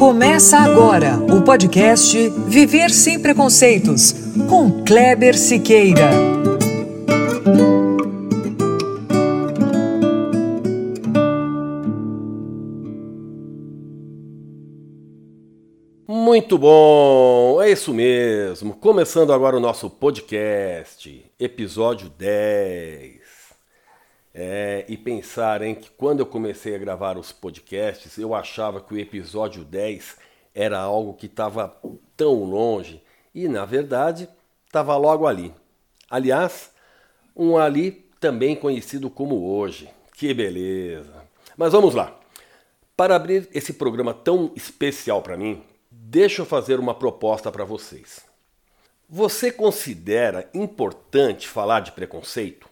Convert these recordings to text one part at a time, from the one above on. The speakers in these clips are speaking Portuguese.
Começa agora o podcast Viver Sem Preconceitos, com Kleber Siqueira. Muito bom, é isso mesmo. Começando agora o nosso podcast, episódio 10. E pensar em que quando eu comecei a gravar os podcasts, eu achava que o episódio 10 era algo que estava tão longe e, na verdade, estava logo ali. Aliás, um ali também conhecido como hoje. Que beleza! Mas vamos lá. Para abrir esse programa tão especial para mim, deixa eu fazer uma proposta para vocês. Você considera importante falar de preconceito?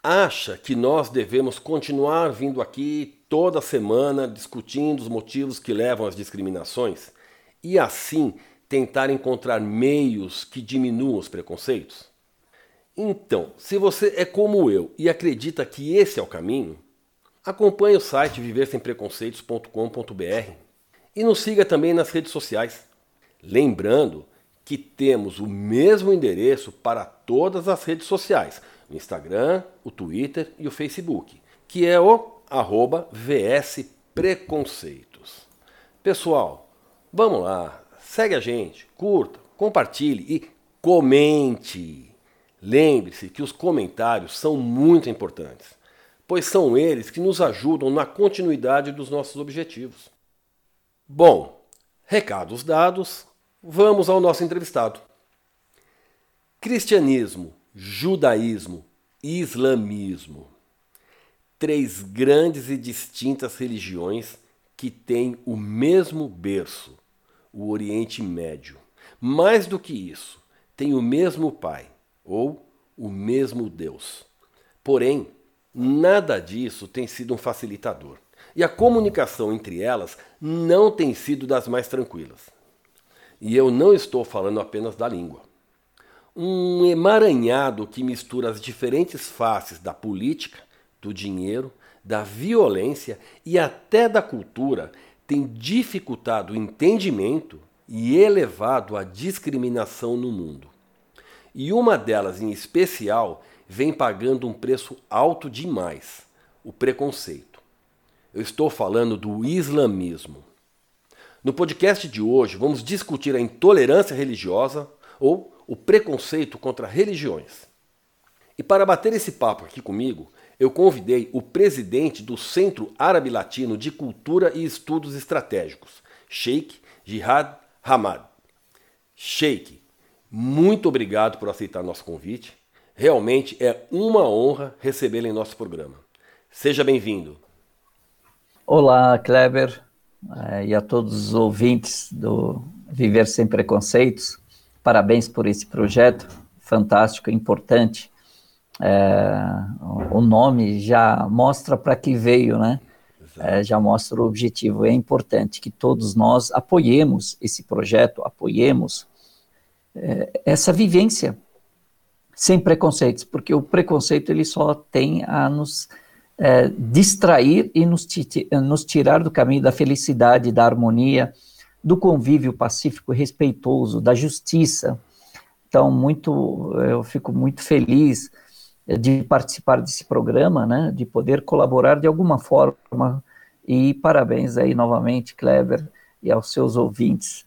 Acha que nós devemos continuar vindo aqui toda semana discutindo os motivos que levam às discriminações e assim tentar encontrar meios que diminuam os preconceitos? Então, se você é como eu e acredita que esse é o caminho, acompanhe o site viversempreconceitos.com.br e nos siga também nas redes sociais. Lembrando que temos o mesmo endereço para todas as redes sociais, o Instagram, o Twitter e o Facebook, que é o @vspreconceitos. Pessoal, vamos lá, segue a gente, curta, compartilhe e comente. Lembre-se que os comentários são muito importantes, pois são eles que nos ajudam na continuidade dos nossos objetivos. Bom, recados dados, vamos ao nosso entrevistado. Cristianismo, judaísmo e islamismo. Três grandes e distintas religiões que têm o mesmo berço, o Oriente Médio. Mais do que isso, têm o mesmo Pai, ou o mesmo Deus. Porém, nada disso tem sido um facilitador. E a comunicação entre elas não tem sido das mais tranquilas. E eu não estou falando apenas da língua. Um emaranhado que mistura as diferentes faces da política, do dinheiro, da violência e até da cultura tem dificultado o entendimento e elevado a discriminação no mundo. E uma delas, em especial, vem pagando um preço alto demais, o preconceito. Eu estou falando do islamismo. No podcast de hoje, vamos discutir a intolerância religiosa ou o preconceito contra religiões. E para bater esse papo aqui comigo, eu convidei o presidente do Centro Árabe-Latino de Cultura e Estudos Estratégicos, Sheikh Jihad Hamad. Sheikh, muito obrigado por aceitar nosso convite. Realmente é uma honra recebê-lo em nosso programa. Seja bem-vindo. Olá, Kleber, e a todos os ouvintes do Viver Sem Preconceitos. Parabéns por esse projeto fantástico, importante. O nome já mostra para que veio, né? Já mostra o objetivo. É importante que todos nós apoiemos esse projeto, apoiemos essa vivência sem preconceitos, porque o preconceito ele só tem a nos distrair e nos tirar do caminho da felicidade, da harmonia, do convívio pacífico e respeitoso, da justiça. Então, eu fico muito feliz de participar desse programa, né, de poder colaborar de alguma forma. E parabéns aí novamente, Kleber, e aos seus ouvintes.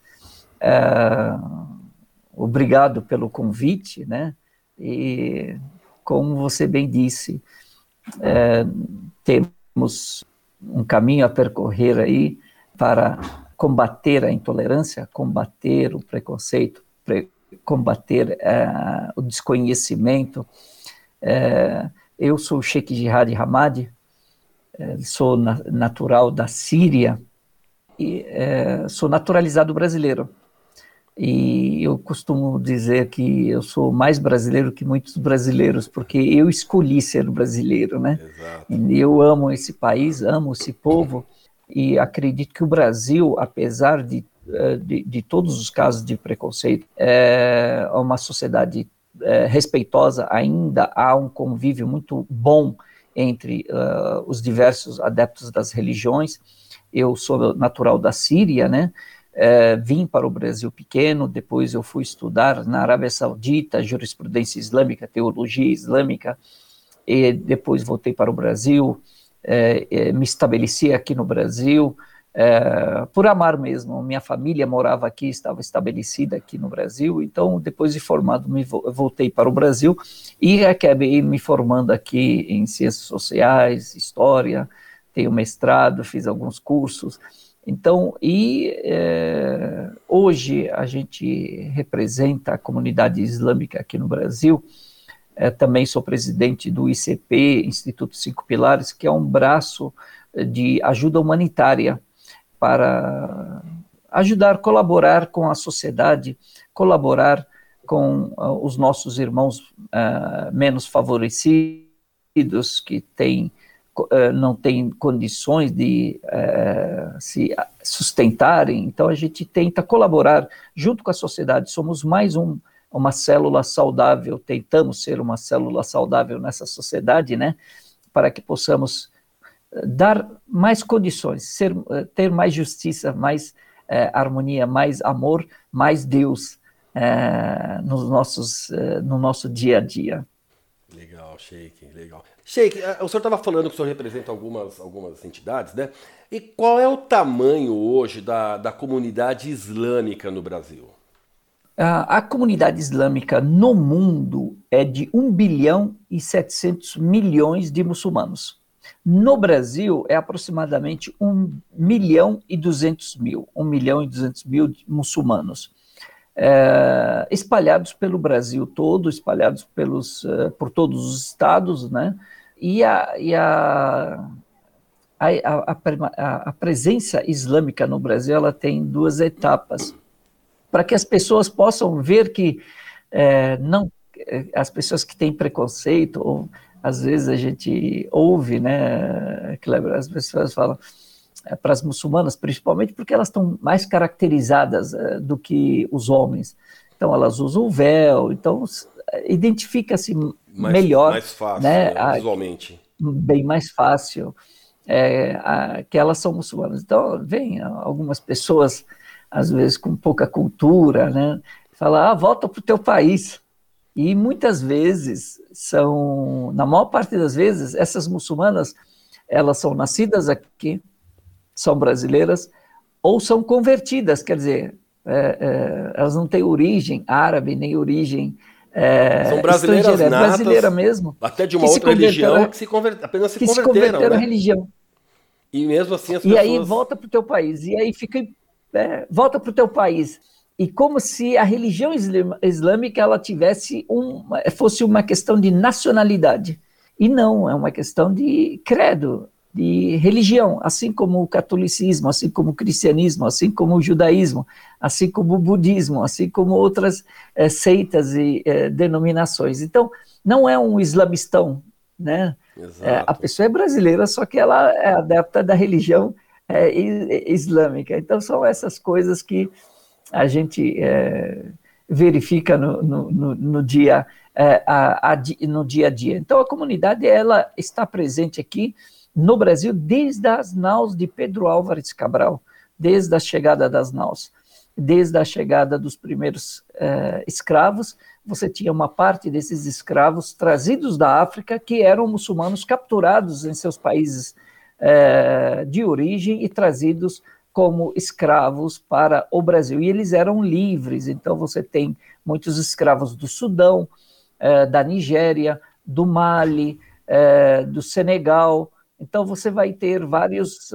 Obrigado pelo convite, né, e como você bem disse, temos um caminho a percorrer aí para combater a intolerância, combater o preconceito, combater o desconhecimento. Eu sou o Sheikh Jihad Hamad, sou natural da Síria e sou naturalizado brasileiro. E eu costumo dizer que eu sou mais brasileiro que muitos brasileiros, porque eu escolhi ser brasileiro, né? Exato. Eu amo esse país, amo esse povo. E acredito que o Brasil, apesar de todos os casos de preconceito, é uma sociedade respeitosa, ainda há um convívio muito bom entre os diversos adeptos das religiões, eu sou natural da Síria, né? Vim para o Brasil pequeno, depois eu fui estudar na Arábia Saudita, jurisprudência islâmica, teologia islâmica, e depois voltei para o Brasil, me estabeleci aqui no Brasil, por amar mesmo. Minha família morava aqui, estava estabelecida aqui no Brasil, então depois de formado me voltei para o Brasil e acabei me formando aqui em ciências sociais, história, tenho mestrado, fiz alguns cursos, então, e hoje a gente representa a comunidade islâmica aqui no Brasil. Também sou presidente do ICP, Instituto Cinco Pilares, que é um braço de ajuda humanitária para ajudar, colaborar com a sociedade, colaborar com os nossos irmãos menos favorecidos, que não têm condições de se sustentarem. Então a gente tenta colaborar junto com a sociedade, somos mais uma célula saudável, tentamos ser uma célula saudável nessa sociedade, né, para que possamos dar mais condições, ter mais justiça, mais harmonia, mais amor, mais Deus no nosso dia a dia. Legal, Sheikh, legal. Sheikh, o senhor estava falando que o senhor representa algumas entidades, né? E qual é o tamanho hoje da comunidade islâmica no Brasil? A comunidade islâmica no mundo é de 1 bilhão e 700 milhões de muçulmanos. No Brasil, é aproximadamente 1 milhão e 200 mil, 1 milhão e 200 mil muçulmanos, espalhados pelo Brasil todo, espalhados por todos os estados, né? E a presença islâmica no Brasil, ela tem duas etapas, para que as pessoas possam ver que as pessoas que têm preconceito, ou às vezes a gente ouve, né, Kleber, as pessoas falam para as muçulmanas, principalmente porque elas estão mais caracterizadas do que os homens. Então elas usam o véu, então identifica-se melhor. Mais fácil, né, visualmente. Bem mais fácil que elas são muçulmanas. Então vem algumas pessoas, às vezes com pouca cultura, né, fala, volta para o teu país. E muitas vezes na maior parte das vezes, essas muçulmanas, elas são nascidas aqui, são brasileiras, ou são convertidas, quer dizer, elas não têm origem árabe, nem origem são brasileiras estrangeira, natas, brasileira mesmo. Até de uma outra religião, que se converteram à religião. E mesmo assim as pessoas... E aí volta para o teu país, e aí fica... volta para o teu país. E como se a religião islâmica ela tivesse fosse uma questão de nacionalidade. E não, é uma questão de credo, de religião, assim como o catolicismo, assim como o cristianismo, assim como o judaísmo, assim como o budismo, assim como outras seitas e denominações. Então, não é um islamistão, né? A pessoa é brasileira, só que ela é adepta da religião islâmica. Então, são essas coisas que a gente verifica no dia a dia. Então, a comunidade ela está presente aqui no Brasil desde as naus de Pedro Álvares Cabral, desde a chegada das naus, desde a chegada dos primeiros escravos. Você tinha uma parte desses escravos trazidos da África que eram muçulmanos capturados em seus países de origem e trazidos como escravos para o Brasil, e eles eram livres. Então você tem muitos escravos do Sudão, da Nigéria, do Mali, do Senegal. Então você vai ter vários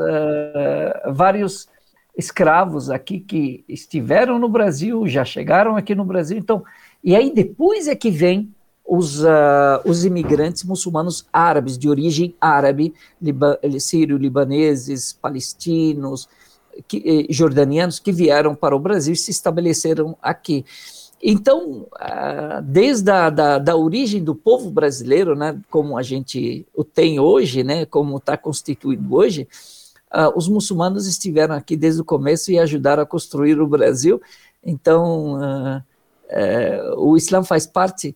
escravos aqui que estiveram no Brasil, já chegaram aqui no Brasil. Então, e aí depois é que vem os imigrantes muçulmanos árabes, de origem árabe, sírio-libaneses, palestinos, jordanianos, que vieram para o Brasil e se estabeleceram aqui. Então, desde a origem do povo brasileiro, né, como a gente o tem hoje, né, como está constituído hoje, os muçulmanos estiveram aqui desde o começo e ajudaram a construir o Brasil. Então, o Islã faz parte.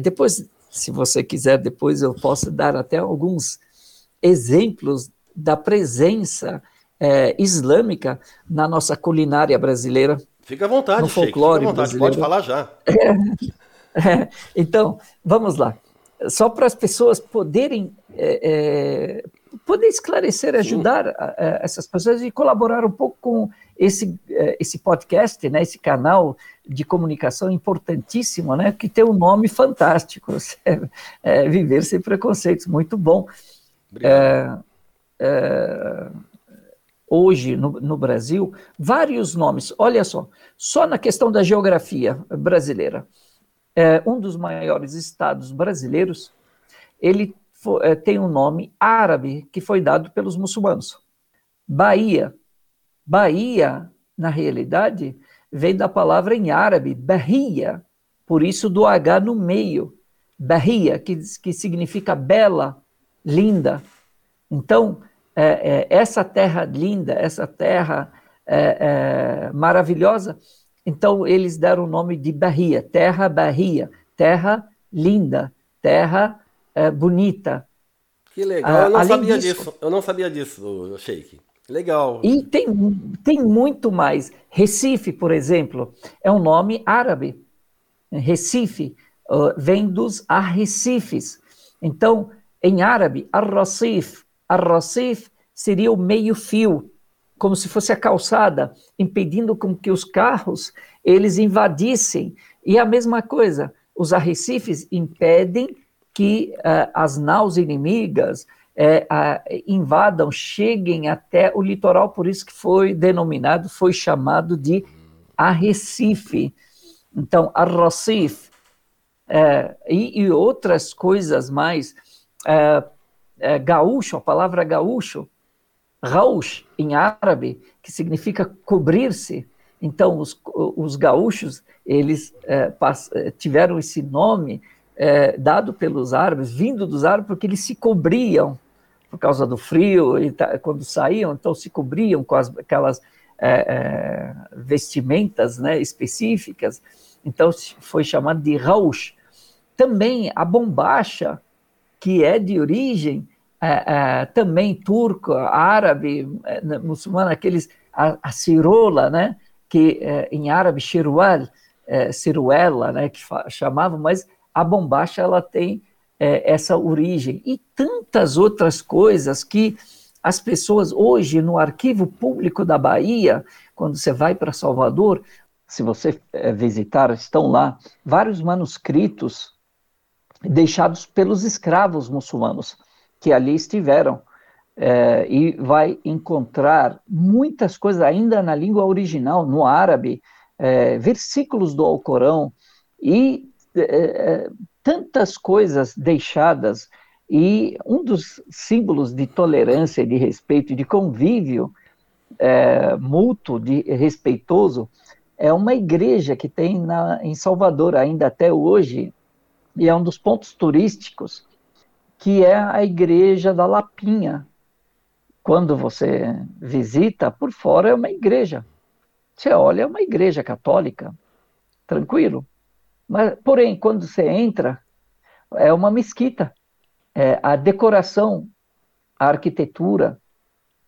Depois, se você quiser, depois eu posso dar até alguns exemplos da presença islâmica na nossa culinária brasileira. Fica à vontade, no folclore Sheikh, brasileiro. Pode falar já. Então, vamos lá. Só para as pessoas poderem poder esclarecer, ajudar essas pessoas e colaborar um pouco com esse podcast, né, esse canal de comunicação importantíssimo, né, que tem um nome fantástico, Viver Sem Preconceitos, muito bom. Obrigado. Hoje, no Brasil, vários nomes. Olha só na questão da geografia brasileira. Um dos maiores estados brasileiros, ele tem um nome árabe que foi dado pelos muçulmanos. Bahia. Bahia, na realidade, vem da palavra em árabe, Bahia, por isso do H no meio. Bahia, que significa bela, linda. Então, essa terra linda, essa terra maravilhosa, então eles deram o nome de Bahia, terra linda, terra bonita. Que legal, eu não sabia disso, Sheikh. Legal. E tem muito mais. Recife, por exemplo, é um nome árabe. Recife vem dos arrecifes. Então, em árabe, ar-Racif. Ar-Racif seria o meio-fio, como se fosse a calçada, impedindo com que os carros eles invadissem. E a mesma coisa, os arrecifes impedem que as naus inimigas invadam, cheguem até o litoral, por isso que foi chamado de arrecife. Então, ar-Racif e outras coisas mais. Gaúcho, a palavra gaúcho, rauch, em árabe, que significa cobrir-se. Então, os gaúchos, eles tiveram esse nome dado pelos árabes, vindo dos árabes, porque eles se cobriam por causa do frio, e quando saíam, então se cobriam com aquelas vestimentas, né, específicas. Então, foi chamado de rauch. Também a bombacha, que é de origem também turco, árabe, muçulmana, aqueles, a cirola, né, que em árabe, chirual, ciruela, né, que chamavam, mas a bombacha ela tem essa origem. E tantas outras coisas que as pessoas hoje, no Arquivo Público da Bahia, quando você vai para Salvador, se você visitar, estão lá vários manuscritos deixados pelos escravos muçulmanos, que ali estiveram, e vai encontrar muitas coisas ainda na língua original, no árabe, versículos do Alcorão, e tantas coisas deixadas, e um dos símbolos de tolerância, de respeito, de convívio mútuo, de respeitoso, é uma igreja que tem em Salvador, ainda até hoje, e é um dos pontos turísticos, que é a Igreja da Lapinha. Quando você visita, por fora é uma igreja. Você olha, é uma igreja católica, tranquilo. Mas, porém, quando você entra, é uma mesquita. A decoração, a arquitetura,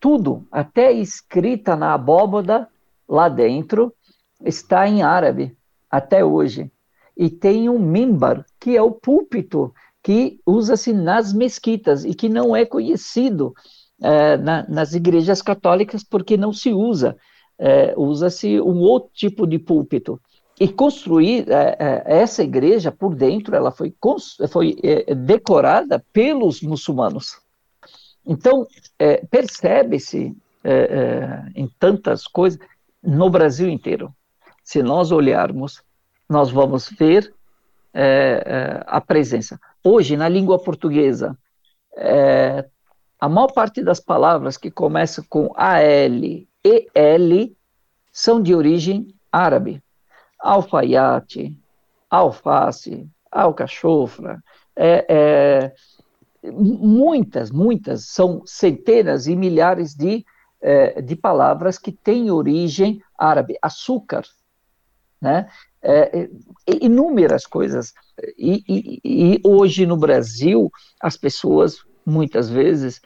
tudo, até escrita na abóbada, lá dentro, está em árabe, até hoje. E tem um mimbar, que é o púlpito que usa-se nas mesquitas e que não é conhecido nas igrejas católicas, porque não se usa. Usa-se um outro tipo de púlpito. E construir essa igreja por dentro, ela foi decorada pelos muçulmanos. Então, percebe-se em tantas coisas no Brasil inteiro. Se nós olharmos, nós vamos ver a presença. Hoje, na língua portuguesa, a maior parte das palavras que começam com AL e EL são de origem árabe. Alfaiate, alface, alcachofra, muitas são centenas e milhares de palavras que têm origem árabe. Açúcar, né? Inúmeras coisas, e hoje no Brasil as pessoas muitas vezes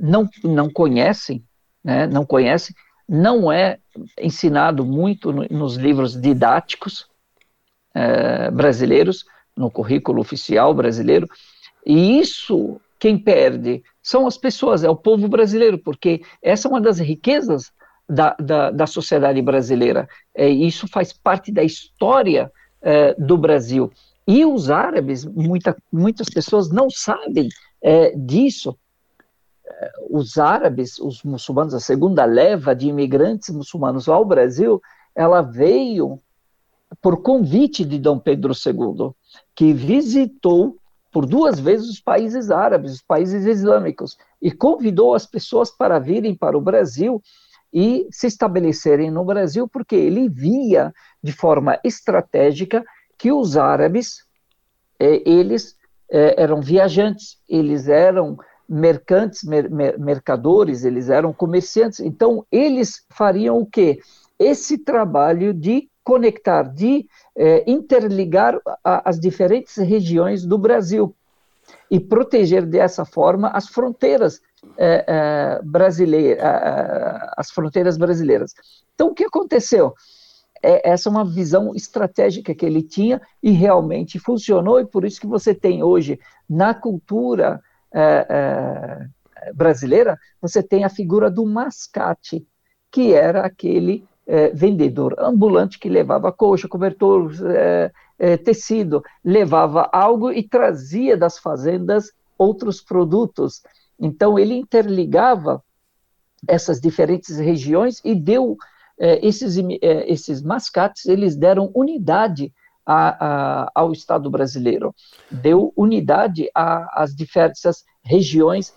não conhecem, né? Não conhecem, não é ensinado muito nos livros didáticos brasileiros, no currículo oficial brasileiro, e isso quem perde são as pessoas, é o povo brasileiro, porque essa é uma das riquezas da sociedade brasileira, isso faz parte da história do Brasil. E os árabes, muitas pessoas não sabem disso. Os árabes, os muçulmanos, a segunda leva de imigrantes muçulmanos ao Brasil, ela veio por convite de Dom Pedro II, que visitou por duas vezes os países árabes, os países islâmicos, e convidou as pessoas para virem para o Brasil e se estabelecerem no Brasil, porque ele via de forma estratégica que os árabes, eles eram viajantes, eles eram mercantes, mercadores, eles eram comerciantes. Então, eles fariam o quê? Esse trabalho de conectar, de interligar as diferentes regiões do Brasil e proteger dessa forma as fronteiras brasileiras. Então, o que aconteceu? Essa é uma visão estratégica que ele tinha e realmente funcionou, e por isso que você tem hoje, na cultura brasileira, você tem a figura do mascate, que era aquele vendedor ambulante que levava coxa, cobertor, tecido, levava algo e trazia das fazendas outros produtos. Então, ele interligava essas diferentes regiões e deu... Esses mascates, eles deram unidade ao Estado brasileiro, deu unidade às diversas regiões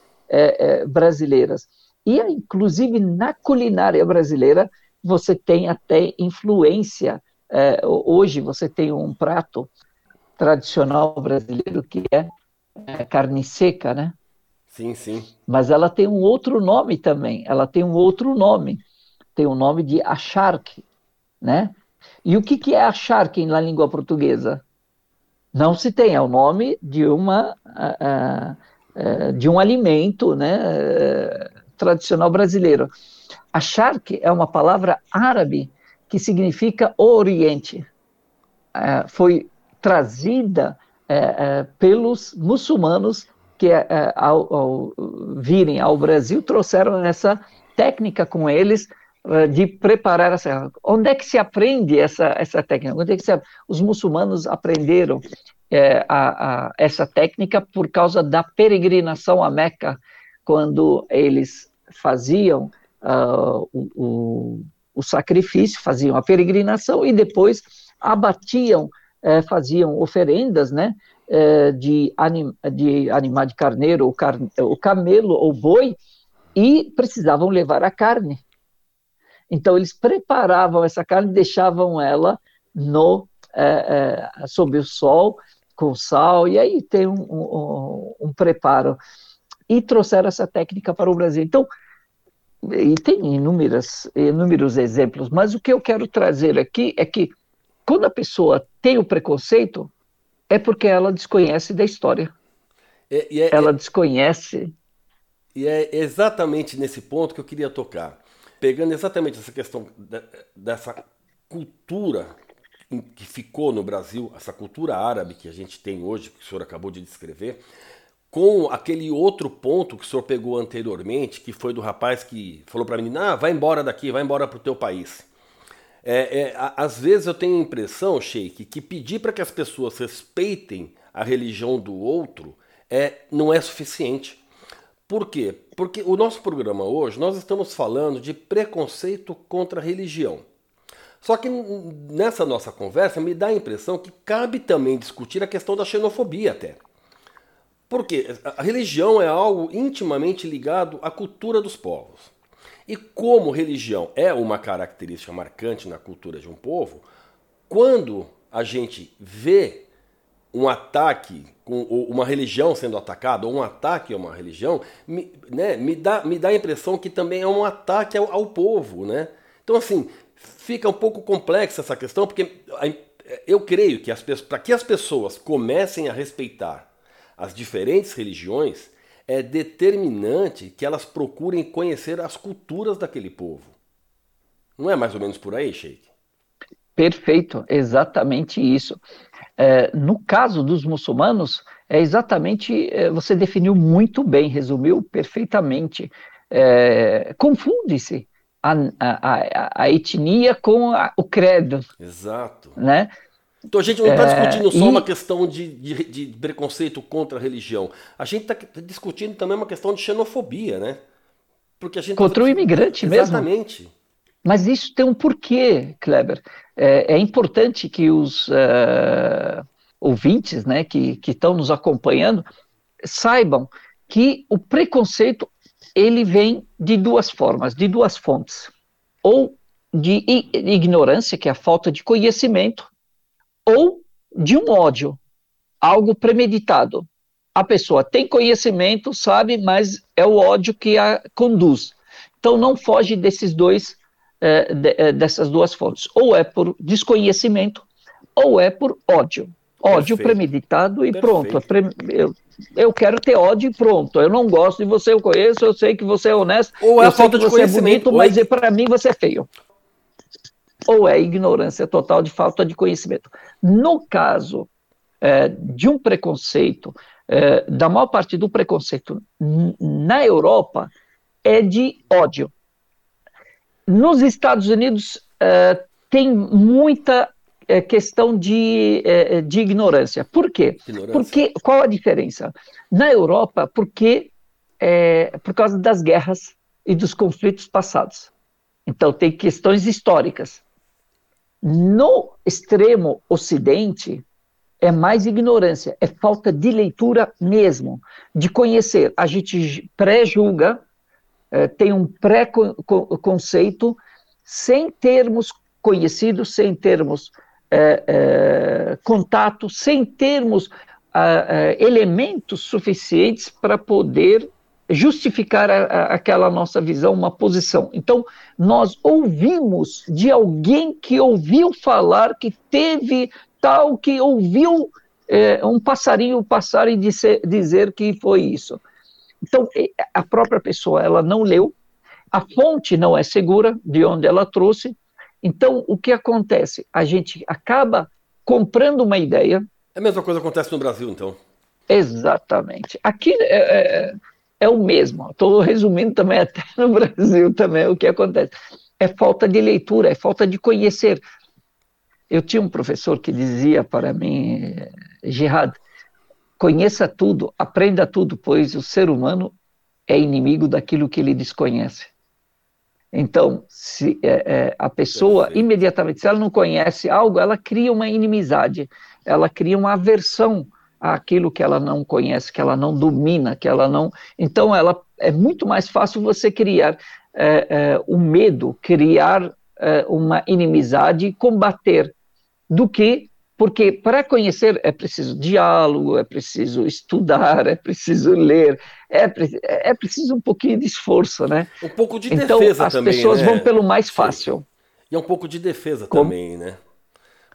brasileiras. E, inclusive, na culinária brasileira, você tem até influência. Hoje, você tem um prato tradicional brasileiro que é carne seca, né? Sim, sim. Mas ela tem um outro nome também, ela tem um outro nome. Tem o nome de acharque, né? E o que é acharque na língua portuguesa? Não se tem, é o nome de um alimento, né, tradicional brasileiro. Acharque é uma palavra árabe que significa Oriente. Foi trazida pelos muçulmanos que ao virem ao Brasil, trouxeram essa técnica com eles de preparar essa... Onde é que se aprende essa técnica? Onde é que os muçulmanos aprenderam essa técnica por causa da peregrinação a Meca, quando eles faziam o sacrifício, faziam a peregrinação e depois abatiam, faziam oferendas, né, de animal de carneiro, ou camelo ou boi, e precisavam levar a carne. Então, eles preparavam essa carne, deixavam ela sob o sol, com sal, e aí tem um preparo. E trouxeram essa técnica para o Brasil. Então, e tem inúmeros exemplos, mas o que eu quero trazer aqui é que quando a pessoa tem o preconceito, é porque ela desconhece da história. Ela desconhece. E é exatamente nesse ponto que eu queria tocar. Pegando exatamente essa questão dessa cultura que ficou no Brasil, essa cultura árabe que a gente tem hoje, que o senhor acabou de descrever, com aquele outro ponto que o senhor pegou anteriormente, que foi do rapaz que falou para mim, vai embora daqui, vai embora para o teu país. Às vezes eu tenho a impressão, Sheikh, que pedir para que as pessoas respeitem a religião do outro não é suficiente. Por quê? Porque o nosso programa hoje, nós estamos falando de preconceito contra a religião. Só que nessa nossa conversa me dá a impressão que cabe também discutir a questão da xenofobia até. Porque a religião é algo intimamente ligado à cultura dos povos. E como religião é uma característica marcante na cultura de um povo, quando a gente vê um ataque, uma religião sendo atacada, ou um ataque a uma religião, me dá a impressão que também é um ataque ao povo, né? Então, assim, fica um pouco complexa essa questão, porque eu creio que para que as pessoas comecem a respeitar as diferentes religiões, é determinante que elas procurem conhecer as culturas daquele povo. Não é mais ou menos por aí, Sheikh? Perfeito, exatamente isso. No caso dos muçulmanos, é exatamente, você definiu muito bem, resumiu perfeitamente. Confunde-se a etnia com o credo. Exato. Né? Então a gente não está discutindo só uma questão de preconceito contra a religião. A gente está discutindo também uma questão de xenofobia, né? Porque a gente contra o imigrante mesmo. Exatamente. Mas isso tem um porquê, Kleber. É importante que os ouvintes, né, que estão nos acompanhando saibam que o preconceito ele vem de duas formas, de duas fontes. Ou de ignorância, que é a falta de conhecimento, ou de um ódio, algo premeditado. A pessoa tem conhecimento, sabe, mas é o ódio que a conduz. Então não foge desses dois, dessas duas fontes. Ou é por desconhecimento, ou é por ódio. Ódio perfeito, premeditado e perfeito. Pronto. Eu quero ter ódio e pronto. Eu não gosto de você, eu conheço, eu sei que você é honesto, ou é eu sei que você é bonito, mas para mim você é feio. Ou é ignorância total de falta de conhecimento. No caso de um preconceito, da maior parte do preconceito na Europa é de ódio. Nos Estados Unidos tem muita questão de ignorância. Por quê? Porque, qual a diferença? Na Europa, por causa das guerras e dos conflitos passados. Então, tem questões históricas. No extremo ocidente, é mais ignorância, é falta de leitura mesmo, de conhecer. A gente pré-julga, tem um pré-conceito, sem termos conhecido, sem termos contato, sem termos elementos suficientes para poder justificar aquela nossa visão, uma posição. Então, nós ouvimos de alguém que ouviu falar, que teve tal, que ouviu um passarinho passar e dizer que foi isso. Então, a própria pessoa, ela não leu, a fonte não é segura de onde ela trouxe. Então, o que acontece? A gente acaba comprando uma ideia. É a mesma coisa que acontece no Brasil, então. Exatamente. Aqui é o mesmo, estou resumindo também até no Brasil também o que acontece. É falta de leitura, é falta de conhecer. Eu tinha um professor que dizia para mim, Jihad, conheça tudo, aprenda tudo, pois o ser humano é inimigo daquilo que ele desconhece. Então, se a pessoa imediatamente, se ela não conhece algo, ela cria uma inimizade, ela cria uma aversão aquilo que ela não conhece, que ela não domina, que ela não... Então, é muito mais fácil você criar o medo, criar uma inimizade e combater do que... Porque para conhecer é preciso diálogo, é preciso estudar, é preciso ler, é preciso um pouquinho de esforço, né? Um pouco de defesa também, então, as pessoas vão pelo mais fácil. E é um pouco de defesa também, né?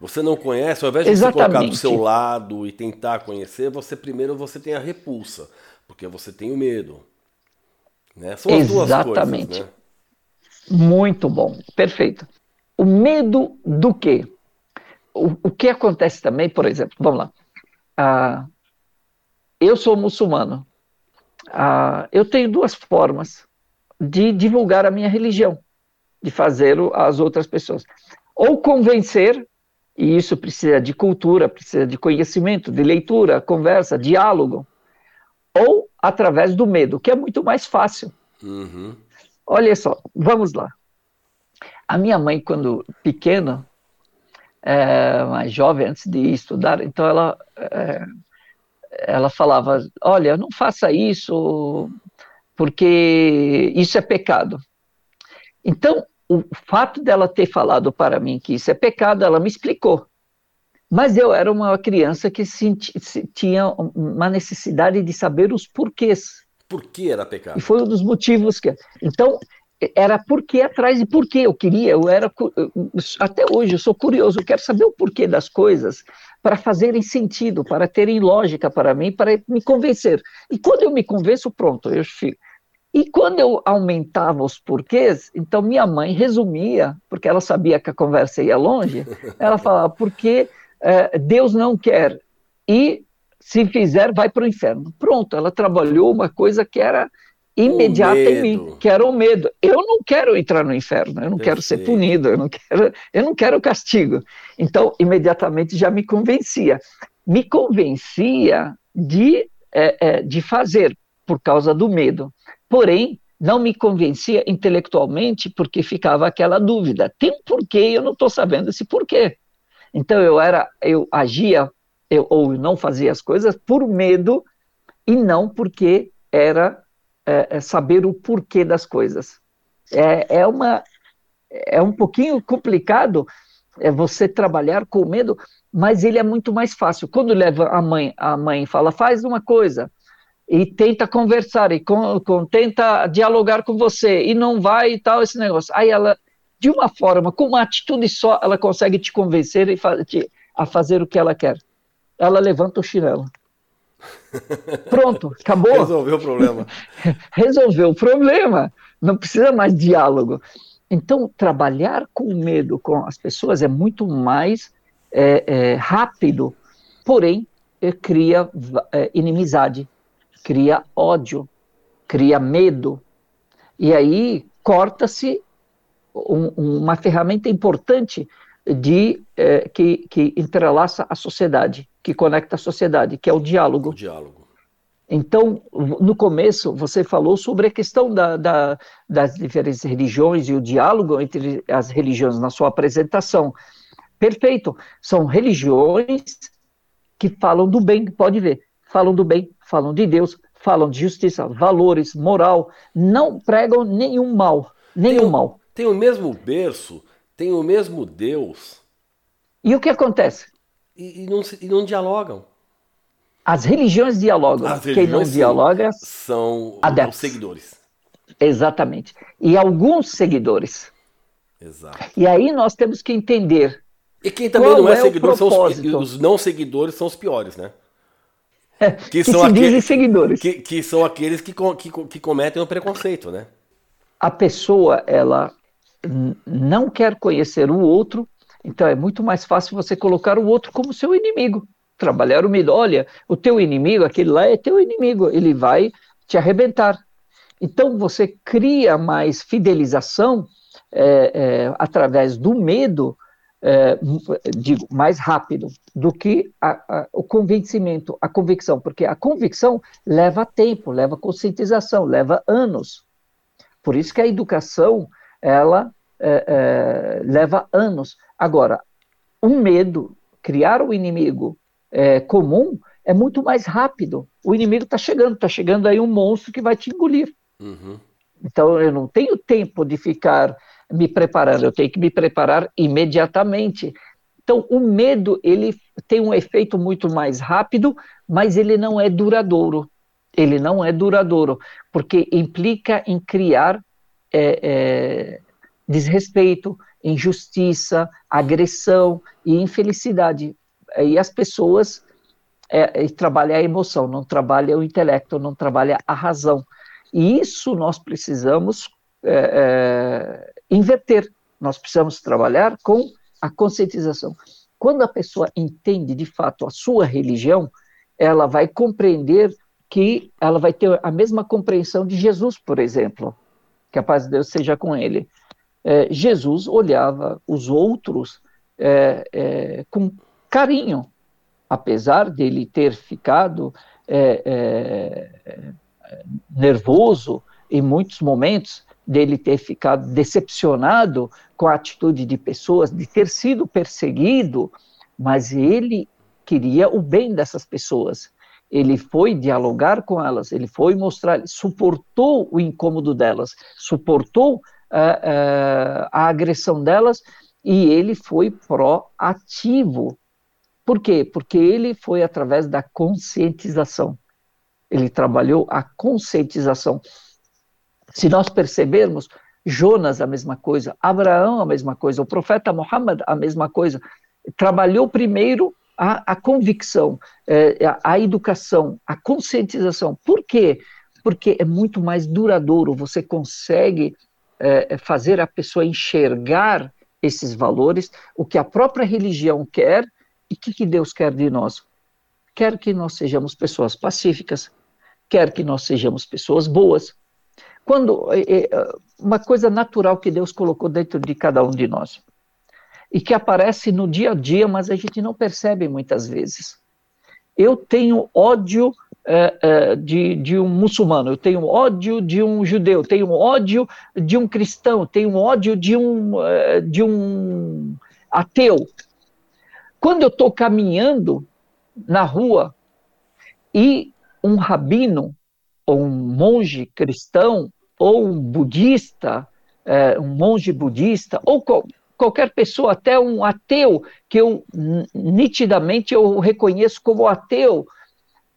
Você não conhece, ao invés de você colocar do seu lado e tentar conhecer, primeiro você tem a repulsa, porque você tem o medo. Né? São as duas coisas. Exatamente. Né? Muito bom, perfeito. O medo do quê? O que acontece também, por exemplo, vamos lá. Eu sou muçulmano. Eu tenho duas formas de divulgar a minha religião, de fazer as outras pessoas. Ou convencer... E isso precisa de cultura, precisa de conhecimento, de leitura, conversa, diálogo. Ou através do medo, que é muito mais fácil. Uhum. Olha só, vamos lá. A minha mãe, quando pequena, mais jovem, antes de ir estudar, então ela falava, olha, não faça isso, porque isso é pecado. Então, o fato dela ter falado para mim que isso é pecado, ela me explicou. Mas eu era uma criança que tinha uma necessidade de saber os porquês. Por que era pecado? E foi um dos motivos que... Então, era porquê atrás de porquê. Eu queria, até hoje eu sou curioso, eu quero saber o porquê das coisas, para fazerem sentido, para terem lógica para mim, para me convencer. E quando eu me convenço, pronto, eu fico. E quando eu aumentava os porquês, então minha mãe resumia, porque ela sabia que a conversa ia longe, ela falava, porque Deus não quer, e se fizer, vai para o inferno. Pronto, ela trabalhou uma coisa que era imediata em mim, que era o medo. Eu não quero entrar no inferno, eu não quero ser punido, eu não quero castigo. Então, imediatamente já me convencia. Me convencia de fazer, por causa do medo. Porém, não me convencia intelectualmente, porque ficava aquela dúvida. Tem um porquê e eu não estou sabendo esse porquê. Então, eu agia ou não fazia as coisas por medo e não porque era saber o porquê das coisas. É um pouquinho complicado você trabalhar com medo, mas ele é muito mais fácil. Quando leva a mãe fala, faz uma coisa, e tenta conversar, e tenta dialogar com você, e não vai e tal, esse negócio. Aí ela, de uma forma, com uma atitude só, ela consegue te convencer a fazer o que ela quer. Ela levanta o chinelo. Pronto, acabou. Resolveu o problema. Resolveu o problema. Não precisa mais diálogo. Então, trabalhar com medo com as pessoas é muito mais rápido, porém, cria inimizade. Cria ódio, cria medo, e aí corta-se uma ferramenta importante que entrelaça a sociedade, que conecta a sociedade, que é o diálogo. O diálogo. Então, no começo, você falou sobre a questão das diferentes religiões e o diálogo entre as religiões na sua apresentação. Perfeito, são religiões que falam do bem, pode ver. Falam do bem, falam de Deus, falam de justiça, valores, moral, não pregam nenhum mal, nenhum mal. Tem o mesmo berço, tem o mesmo Deus. E o que acontece? E não dialogam. As religiões dialogam. Quem não dialoga são adeptos. Os seguidores. Exatamente. E alguns seguidores. Exato. E aí nós temos que entender. E quem também não é seguidor, são os não seguidores são os piores, né? Que são aqueles que cometem o preconceito, né? A pessoa, ela não quer conhecer o outro, então é muito mais fácil você colocar o outro como seu inimigo. Trabalhar o medo. Olha, o teu inimigo, aquele lá é teu inimigo, ele vai te arrebentar. Então você cria mais fidelização através do medo, digo, mais rápido do que o convencimento, a convicção, porque a convicção leva tempo, leva conscientização, leva anos. Por isso que a educação, ela leva anos. Agora, o medo, criar o inimigo comum, é muito mais rápido. O inimigo está chegando aí um monstro que vai te engolir. Uhum. Então, eu não tenho tempo de ficar me preparando, eu tenho que me preparar imediatamente. Então, o medo, ele tem um efeito muito mais rápido, mas ele não é duradouro. Ele não é duradouro, porque implica em criar desrespeito, injustiça, agressão e infelicidade. E as pessoas trabalham a emoção, não trabalham o intelecto, não trabalham a razão. E isso nós precisamos inverter. Nós precisamos trabalhar com a conscientização. Quando a pessoa entende de fato a sua religião, ela vai compreender que ela vai ter a mesma compreensão de Jesus, por exemplo. Que a paz de Deus seja com ele. Jesus olhava os outros com carinho, apesar dele ter ficado nervoso em muitos momentos, dele ter ficado decepcionado com a atitude de pessoas, de ter sido perseguido, mas ele queria o bem dessas pessoas. Ele foi dialogar com elas, ele foi mostrar, suportou o incômodo delas, suportou a agressão delas, e ele foi proativo. Por quê? Porque ele foi através da conscientização. Ele trabalhou a conscientização. Se nós percebermos, Jonas a mesma coisa, Abraão a mesma coisa, o profeta Muhammad a mesma coisa. Trabalhou primeiro a convicção, a educação, a conscientização. Por quê? Porque é muito mais duradouro, você consegue fazer a pessoa enxergar esses valores, o que a própria religião quer e o que Deus quer de nós. Quer que nós sejamos pessoas pacíficas, quer que nós sejamos pessoas boas. Quando uma coisa natural que Deus colocou dentro de cada um de nós e que aparece no dia a dia, mas a gente não percebe muitas vezes. Eu tenho ódio de um muçulmano, eu tenho ódio de um judeu, eu tenho ódio de um cristão, eu tenho ódio de um ateu. Quando eu estou caminhando na rua e um rabino, ou um monge cristão, ou um budista, um monge budista, ou qualquer pessoa, até um ateu, que eu nitidamente eu reconheço como ateu,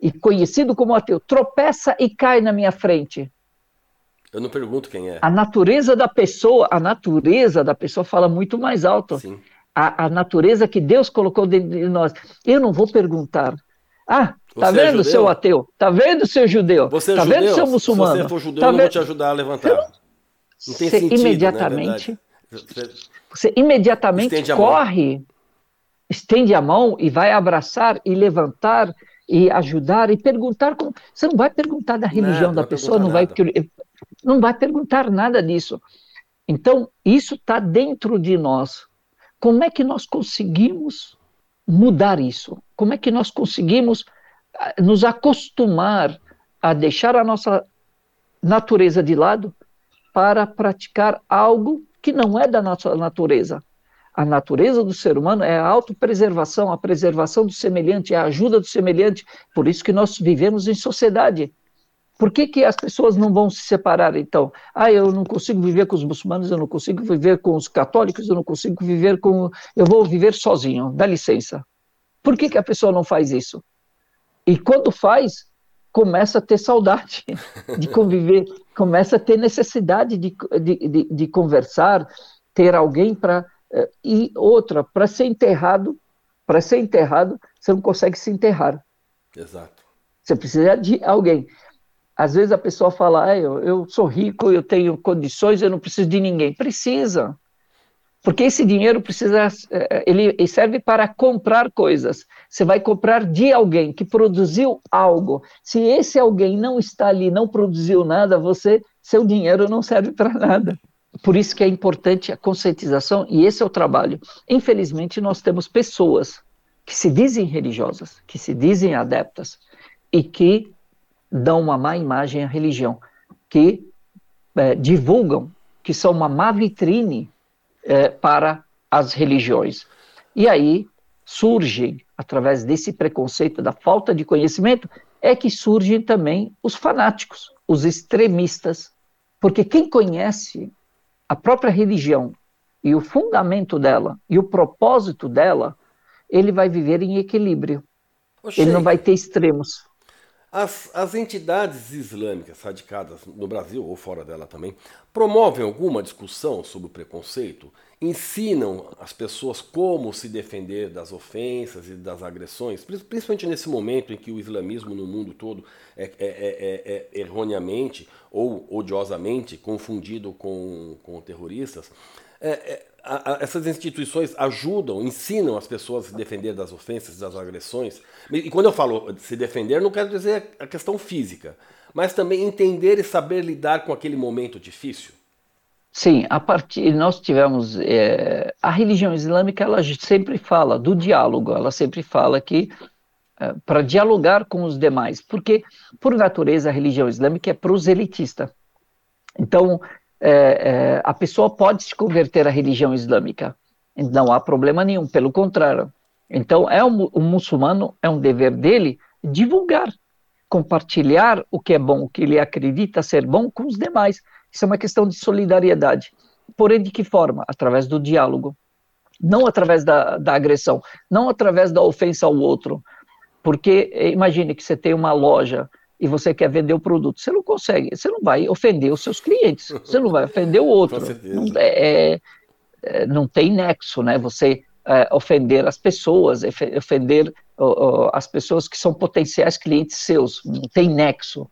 e conhecido como ateu, tropeça e cai na minha frente. Eu não pergunto quem é. A natureza da pessoa fala muito mais alto. Sim. A natureza que Deus colocou dentro de nós. Eu não vou perguntar. Ah, tá vendo, seu ateu? Tá vendo, seu judeu? Você tá vendo, seu muçulmano? Se você for judeu, eu vou te ajudar a levantar. Não tem sentido, imediatamente, né? Você imediatamente estende a mão e vai abraçar e levantar e ajudar e perguntar. Você não vai perguntar da religião da pessoa, não vai perguntar nada disso. Então, isso está dentro de nós. Como é que nós conseguimos mudar isso? Como é que nós conseguimos nos acostumar a deixar a nossa natureza de lado para praticar algo que não é da nossa natureza? A natureza do ser humano é a autopreservação, a preservação do semelhante, a ajuda do semelhante. Por isso que nós vivemos em sociedade. Por que que as pessoas não vão se separar, então? Ah, eu não consigo viver com os muçulmanos, eu não consigo viver com os católicos, eu não consigo viver com... Eu vou viver sozinho, dá licença. Por que que a pessoa não faz isso? E quando faz, começa a ter saudade de conviver, começa a ter necessidade de conversar, ter alguém para... E outra, para ser enterrado, você não consegue se enterrar. Exato. Você precisa de alguém. Às vezes a pessoa fala, eu sou rico, eu tenho condições, eu não preciso de ninguém. Precisa. Porque esse dinheiro ele serve para comprar coisas. Você vai comprar de alguém que produziu algo. Se esse alguém não está ali, não produziu nada, seu dinheiro não serve para nada. Por isso que é importante a conscientização, e esse é o trabalho. Infelizmente, nós temos pessoas que se dizem religiosas, que se dizem adeptas, e que dão uma má imagem à religião, que divulgam que são uma má vitrine para as religiões. E aí surgem, através desse preconceito, da falta de conhecimento, é que surgem também os fanáticos, os extremistas, porque quem conhece a própria religião e o fundamento dela e o propósito dela, ele vai viver em equilíbrio. Oxê. Ele não vai ter extremos. As entidades islâmicas radicadas no Brasil ou fora dela também promovem alguma discussão sobre o preconceito? Ensinam as pessoas como se defender das ofensas e das agressões? Principalmente nesse momento em que o islamismo no mundo todo é erroneamente ou odiosamente confundido com terroristas. Essas instituições ajudam, ensinam as pessoas a se defender das ofensas, das agressões. E quando eu falo se defender, não quero dizer a questão física, mas também entender e saber lidar com aquele momento difícil. Sim, nós tivemos... a religião islâmica, ela sempre fala do diálogo, ela sempre fala que para dialogar com os demais, porque, por natureza, a religião islâmica é proselitista. Então... a pessoa pode se converter à religião islâmica, não há problema nenhum, pelo contrário. Então, um muçulmano, é um dever dele divulgar, compartilhar o que é bom, o que ele acredita ser bom com os demais. Isso é uma questão de solidariedade. Porém, de que forma? Através do diálogo, não através da agressão, não através da ofensa ao outro. Porque imagine que você tem uma loja e você quer vender o produto, você não consegue, você não vai ofender os seus clientes, você não vai ofender o outro. Não tem nexo, né? Você ofender as pessoas, ofender as pessoas que são potenciais clientes seus, não tem nexo,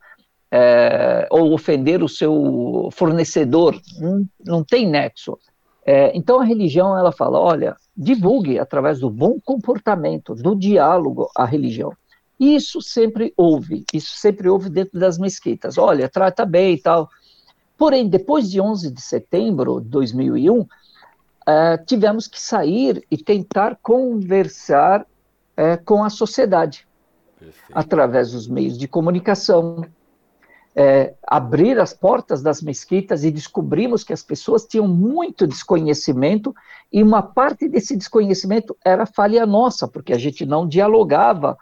ou ofender o seu fornecedor, não tem nexo. Então a religião, ela fala, olha, divulgue através do bom comportamento, do diálogo a religião. E isso sempre houve dentro das mesquitas, olha, trata bem e tal. Porém, depois de 11 de setembro de 2001, tivemos que sair e tentar conversar com a sociedade. Perfeito. Através dos meios de comunicação, abrir as portas das mesquitas, e descobrimos que as pessoas tinham muito desconhecimento, e uma parte desse desconhecimento era falha nossa, porque a gente não dialogava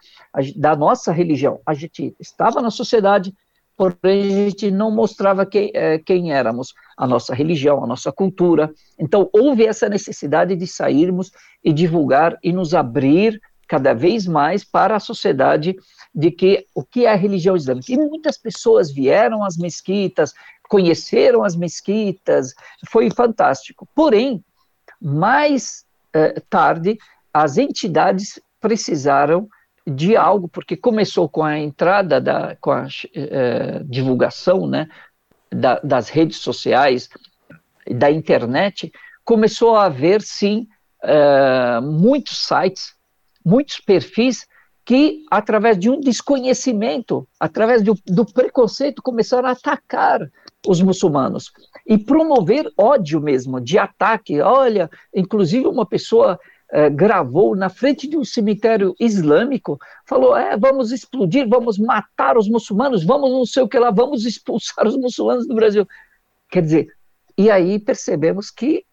da nossa religião. A gente estava na sociedade, porém a gente não mostrava quem éramos, a nossa religião, a nossa cultura. Então houve essa necessidade de sairmos e divulgar e nos abrir cada vez mais para a sociedade de que o que é a religião islâmica. E muitas pessoas vieram às mesquitas, conheceram as mesquitas, foi fantástico. Porém, mais tarde, as entidades precisaram de algo, porque começou com a entrada, com a divulgação, né, das redes sociais, da internet, começou a haver, sim, muitos sites, muitos perfis que, através de um desconhecimento, através do preconceito, começaram a atacar os muçulmanos e promover ódio mesmo, de ataque. Olha, inclusive uma pessoa... gravou na frente de um cemitério islâmico, falou, vamos explodir, vamos matar os muçulmanos, vamos não sei o que lá, vamos expulsar os muçulmanos do Brasil. Quer dizer, e aí percebemos que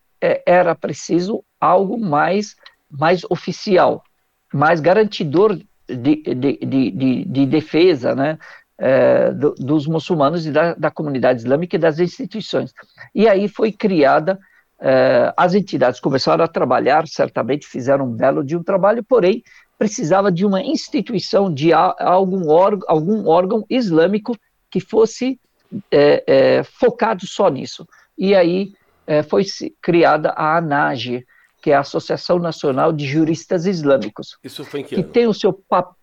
era preciso algo mais oficial, mais garantidor de defesa, né, dos muçulmanos e da comunidade islâmica e das instituições. E aí foi criada... As entidades começaram a trabalhar, certamente fizeram um belo de um trabalho, porém precisava de uma instituição, de algum órgão islâmico que fosse focado só nisso. E aí foi criada a ANAGE, que é a Associação Nacional de Juristas Islâmicos. Isso foi em que ano? Que tem o seu papel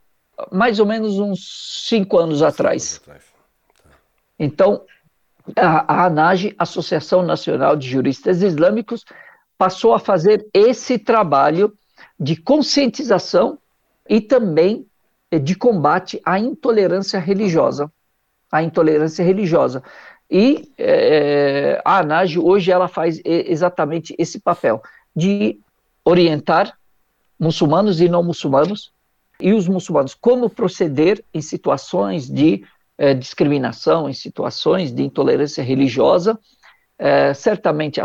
mais ou menos uns 5 anos atrás. Tá. Então... A ANAGE, Associação Nacional de Juristas Islâmicos, passou a fazer esse trabalho de conscientização e também de combate à intolerância religiosa. E a ANAGE hoje ela faz exatamente esse papel de orientar muçulmanos e não muçulmanos, e os muçulmanos como proceder em situações de discriminação, em situações de intolerância religiosa. Certamente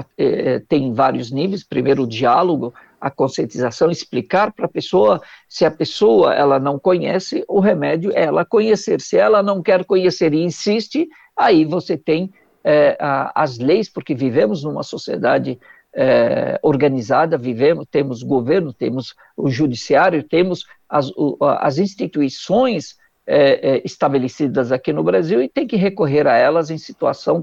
tem vários níveis. Primeiro, o diálogo, a conscientização, explicar para a pessoa. Se a pessoa ela não conhece, o remédio é ela conhecer. Se ela não quer conhecer e insiste, aí você tem as leis, porque vivemos numa sociedade organizada, temos governo, temos o judiciário, temos as instituições estabelecidas aqui no Brasil, e tem que recorrer a elas em situação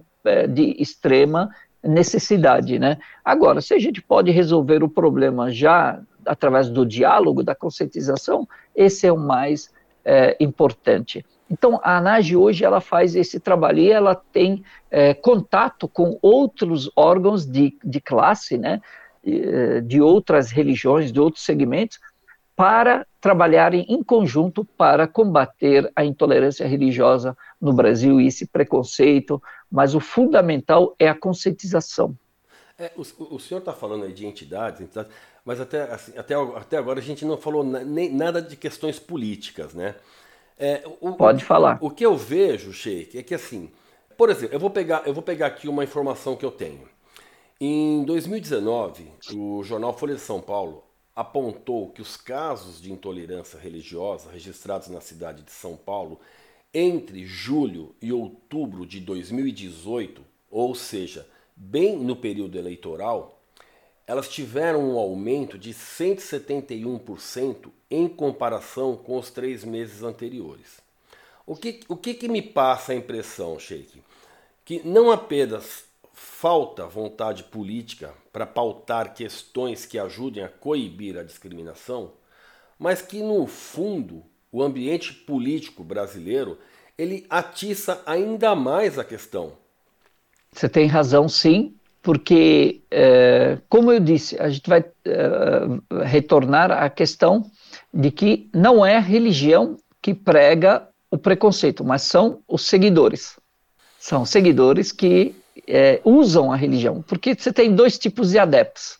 de extrema necessidade, né? Agora, se a gente pode resolver o problema já através do diálogo, da conscientização, esse é o mais importante. Então, a ANAGE hoje ela faz esse trabalho e ela tem contato com outros órgãos de classe, né? De outras religiões, de outros segmentos, para trabalharem em conjunto para combater a intolerância religiosa no Brasil e esse preconceito, mas o fundamental é a conscientização. O senhor está falando aí de entidades, mas até agora a gente não falou nem nada de questões políticas, né? Pode falar. O que eu vejo, Sheikh, é que assim, por exemplo, eu vou pegar aqui uma informação que eu tenho. Em 2019, o jornal Folha de São Paulo apontou que os casos de intolerância religiosa registrados na cidade de São Paulo entre julho e outubro de 2018, ou seja, bem no período eleitoral, elas tiveram um aumento de 171% em comparação com os 3 meses anteriores. O que me passa a impressão, Sheikh? Que não apenas falta vontade política para pautar questões que ajudem a coibir a discriminação, mas que, no fundo, o ambiente político brasileiro ele atiça ainda mais a questão. Você tem razão, sim, porque, como eu disse, a gente vai retornar à questão de que não é a religião que prega o preconceito, mas são os seguidores. São seguidores que usam a religião, porque você tem dois tipos de adeptos.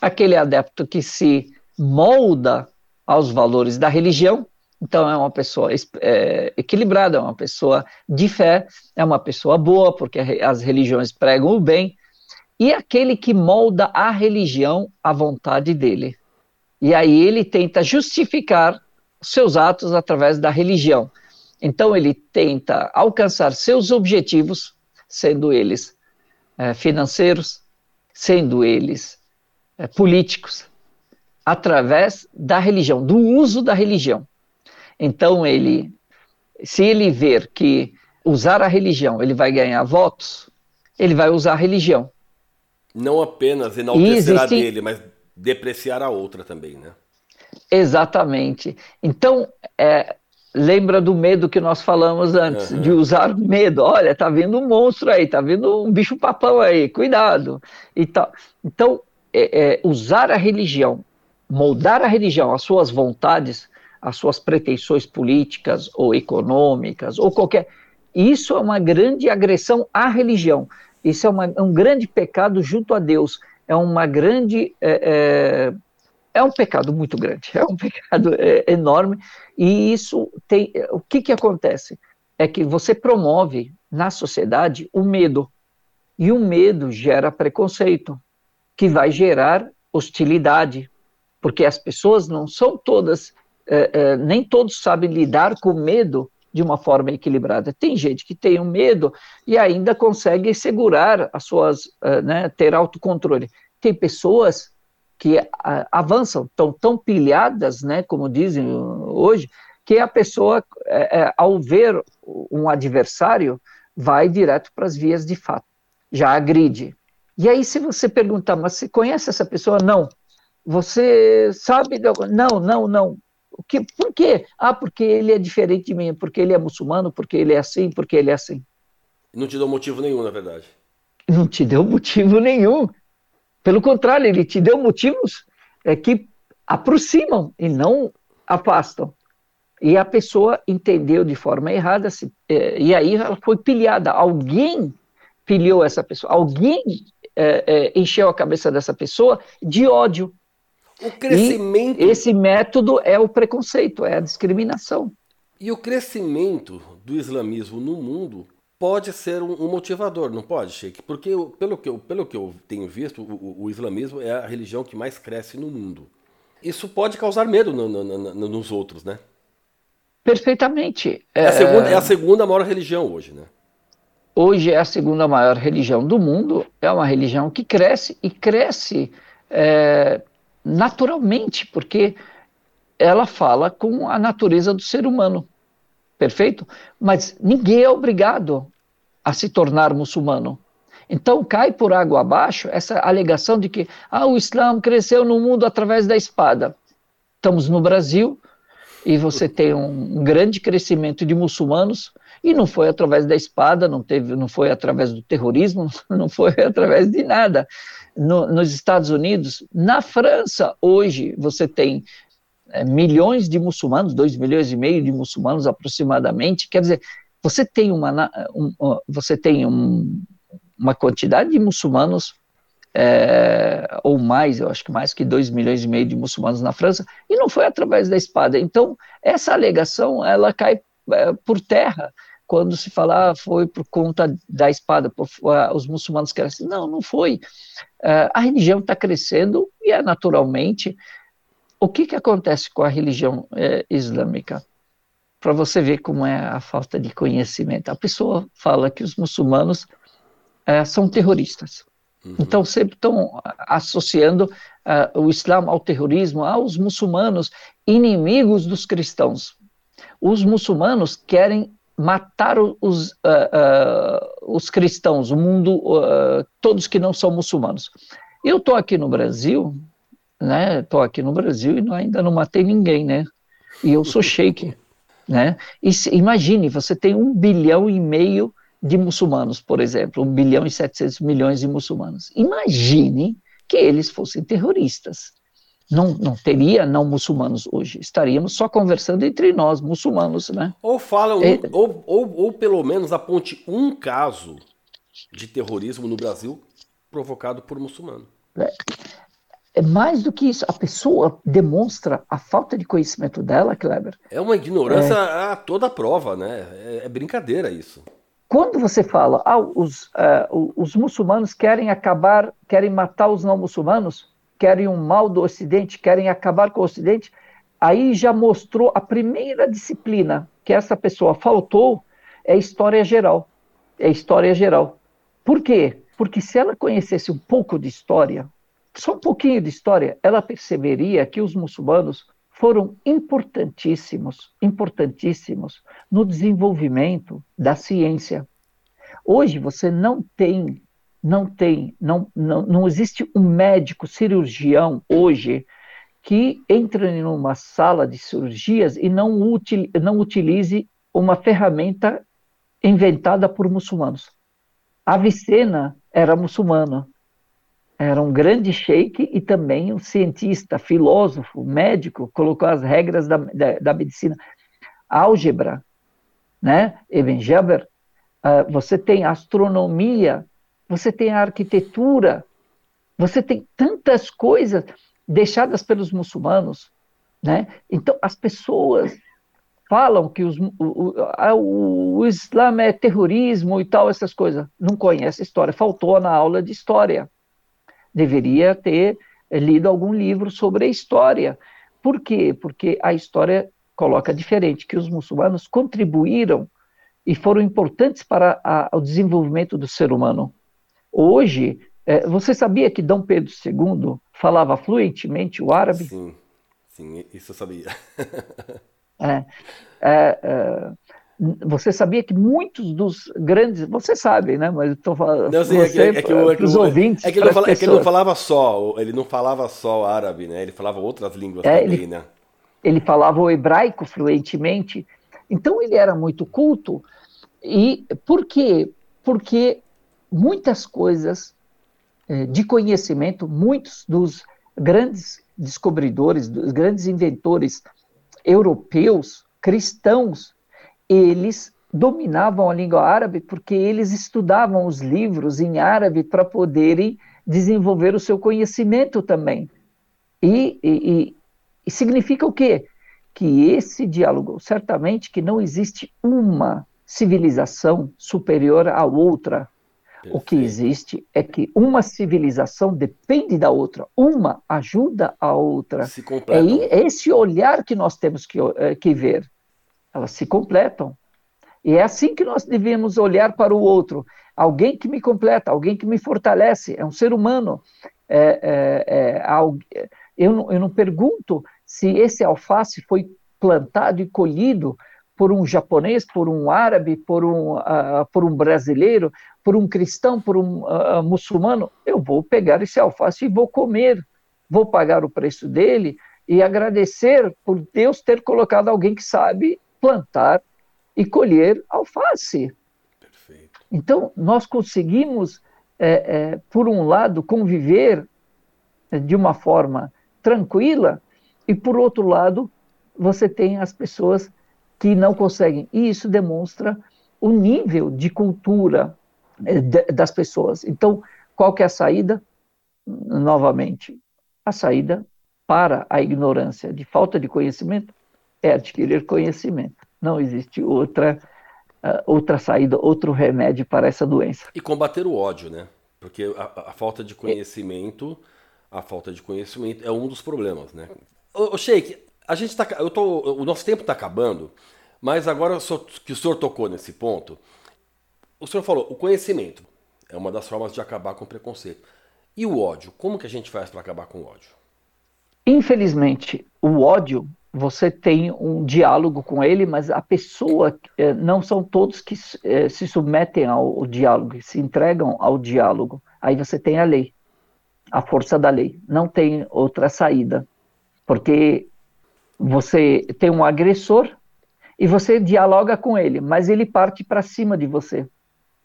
Aquele adepto que se molda aos valores da religião, então é uma pessoa equilibrada, é uma pessoa de fé, é uma pessoa boa, porque as religiões pregam o bem, e aquele que molda a religião à vontade dele. E aí ele tenta justificar seus atos através da religião. Então ele tenta alcançar seus objetivos, sendo eles financeiros, sendo eles políticos, através da religião, do uso da religião. Então ele, se ele ver que usar a religião ele vai ganhar votos, ele vai usar a religião. Não apenas enaltecer a dele, mas depreciar a outra também, né? Exatamente. Então, lembra do medo que nós falamos antes, de usar medo. Olha, tá vindo um monstro aí, tá vindo um bicho-papão aí, cuidado. E tal. Então, usar a religião, moldar a religião, as suas vontades, as suas pretensões políticas ou econômicas, ou qualquer... Isso é uma grande agressão à religião. Isso é um grande pecado junto a Deus. É uma grande... É um pecado muito grande, é um pecado enorme, e isso tem... O que acontece? É que você promove na sociedade o medo, e o medo gera preconceito, que vai gerar hostilidade, porque as pessoas não são todas, nem todos sabem lidar com medo de uma forma equilibrada. Tem gente que tem um medo e ainda consegue segurar as suas, ter autocontrole. Tem pessoas que avançam, estão tão pilhadas, como dizem hoje, que a pessoa, ao ver um adversário, vai direto para as vias de fato, já agride. E aí, se você perguntar, mas você conhece essa pessoa? Não. Você sabe? Não. Por quê? Ah, porque ele é diferente de mim, porque ele é muçulmano, porque ele é assim. Não te deu motivo nenhum, na verdade. Não te deu motivo nenhum. Pelo contrário, ele te deu motivos que aproximam e não afastam. E a pessoa entendeu de forma errada, e aí ela foi pilhada. Alguém pilhou essa pessoa, alguém encheu a cabeça dessa pessoa de ódio. O crescimento... E esse método é o preconceito, é a discriminação. E o crescimento do islamismo no mundo... pode ser um motivador, não pode, Sheikh? Porque, pelo que eu tenho visto, o islamismo é a religião que mais cresce no mundo. Isso pode causar medo nos outros, né? Perfeitamente. É a segunda maior religião hoje, né? Hoje é a segunda maior religião do mundo. É uma religião que cresce, e cresce naturalmente, porque ela fala com a natureza do ser humano. Perfeito? Mas ninguém é obrigado a se tornar muçulmano. Então cai por água abaixo essa alegação de que o Islã cresceu no mundo através da espada. Estamos no Brasil e você tem um grande crescimento de muçulmanos, e não foi através da espada, não foi através do terrorismo, não foi através de nada. Nos Estados Unidos, na França, hoje você tem... milhões de muçulmanos, 2 milhões e meio de muçulmanos aproximadamente. Quer dizer, você tem uma quantidade de muçulmanos, ou mais, eu acho que mais que 2 milhões e meio de muçulmanos na França, e não foi através da espada. Então, essa alegação, ela cai por terra quando se fala, foi por conta da espada, os muçulmanos crescem. Não foi. A religião está crescendo, e é naturalmente... O que acontece com a religião islâmica? Para você ver como é a falta de conhecimento. A pessoa fala que os muçulmanos são terroristas. Uhum. Então, sempre estão associando o Islã ao terrorismo, aos muçulmanos, inimigos dos cristãos. Os muçulmanos querem mataram os cristãos, o mundo, todos que não são muçulmanos. Eu estou aqui no Brasil, né? Estou aqui no Brasil e ainda não matei ninguém, né? E eu sou sheik, né? E se, imagine, você tem 1,5 bilhão de muçulmanos, por exemplo, 1,7 bilhão de muçulmanos. Imagine que eles fossem terroristas. Não teria não muçulmanos hoje. Estaríamos só conversando entre nós, muçulmanos, né? Ou falam, ou pelo menos aponte um caso de terrorismo no Brasil provocado por muçulmano. É mais do que isso. A pessoa demonstra a falta de conhecimento dela, Kleber. É uma ignorância a toda prova, né? É brincadeira isso. Quando você fala, os muçulmanos querem matar os não muçulmanos, querem um mal do Ocidente, querem acabar com o Ocidente, aí já mostrou a primeira disciplina que essa pessoa faltou, é história geral. É história geral. Por quê? Porque se ela conhecesse um pouco de história, só um pouquinho de história, ela perceberia que os muçulmanos foram importantíssimos no desenvolvimento da ciência. Hoje você não existe um médico cirurgião hoje que entre em uma sala de cirurgias e não utilize uma ferramenta inventada por muçulmanos. Avicena era muçulmana, era um grande sheik e também um cientista, filósofo, médico, colocou as regras da medicina. Álgebra, né? Ibn Jaber, você tem astronomia, você tem a arquitetura, você tem tantas coisas deixadas pelos muçulmanos, né? Então, as pessoas falam que o Islã é terrorismo e tal, essas coisas. Não conhece história, faltou na aula de história. Deveria ter lido algum livro sobre a história. Por quê? Porque a história coloca diferente, que os muçulmanos contribuíram e foram importantes para o desenvolvimento do ser humano. Hoje, você sabia que Dom Pedro II falava fluentemente o árabe? Sim, isso eu sabia. Você sabia que muitos dos grandes... Você sabe, né? Mas eu estou falando... Os ouvintes... Ele não falava só árabe, né? Ele falava outras línguas também, né? Ele falava o hebraico fluentemente. Então, ele era muito culto. E por quê? Porque muitas coisas de conhecimento, muitos dos grandes descobridores, dos grandes inventores europeus, cristãos, eles dominavam a língua árabe porque eles estudavam os livros em árabe para poderem desenvolver o seu conhecimento também. E significa o quê? Que esse diálogo, certamente que não existe uma civilização superior à outra. Perfeito. O que existe é que uma civilização depende da outra, uma ajuda a outra. Se completam. É esse olhar que nós temos que ver. Elas se completam. E é assim que nós devemos olhar para o outro. Alguém que me completa, alguém que me fortalece, é um ser humano. Eu não pergunto se esse alface foi plantado e colhido por um japonês, por um árabe, por um brasileiro, por um cristão, por um muçulmano. Eu vou pegar esse alface e vou comer, vou pagar o preço dele e agradecer por Deus ter colocado alguém que sabe plantar e colher alface. Perfeito. Então, nós conseguimos, por um lado, conviver de uma forma tranquila e, por outro lado, você tem as pessoas que não conseguem. E isso demonstra o nível de cultura das pessoas. Então, qual que é a saída? Novamente, a saída para a ignorância de falta de conhecimento é adquirir conhecimento. Não existe outra saída, outro remédio para essa doença. E combater o ódio, né? Porque a falta de conhecimento é um dos problemas, né? Ô, Sheikh, o nosso tempo está acabando, mas agora que o senhor tocou nesse ponto, o senhor falou, o conhecimento é uma das formas de acabar com o preconceito. E o ódio? Como que a gente faz para acabar com o ódio? Infelizmente, o ódio você tem um diálogo com ele, mas a pessoa, não são todos que se submetem ao diálogo, que se entregam ao diálogo. Aí você tem a lei, a força da lei. Não tem outra saída, porque você tem um agressor e você dialoga com ele, mas ele parte para cima de você.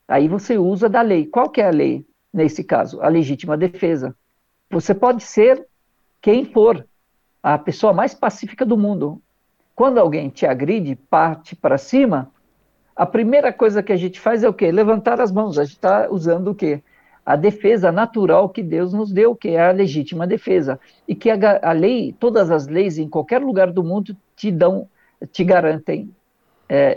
Aí você usa da lei. Qual que é a lei, nesse caso? A legítima defesa. Você pode ser quem for, a pessoa mais pacífica do mundo. Quando alguém te agride, parte para cima, a primeira coisa que a gente faz é o quê? Levantar as mãos. A gente está usando o quê? A defesa natural que Deus nos deu, que é a legítima defesa. E que a lei, todas as leis em qualquer lugar do mundo te garantem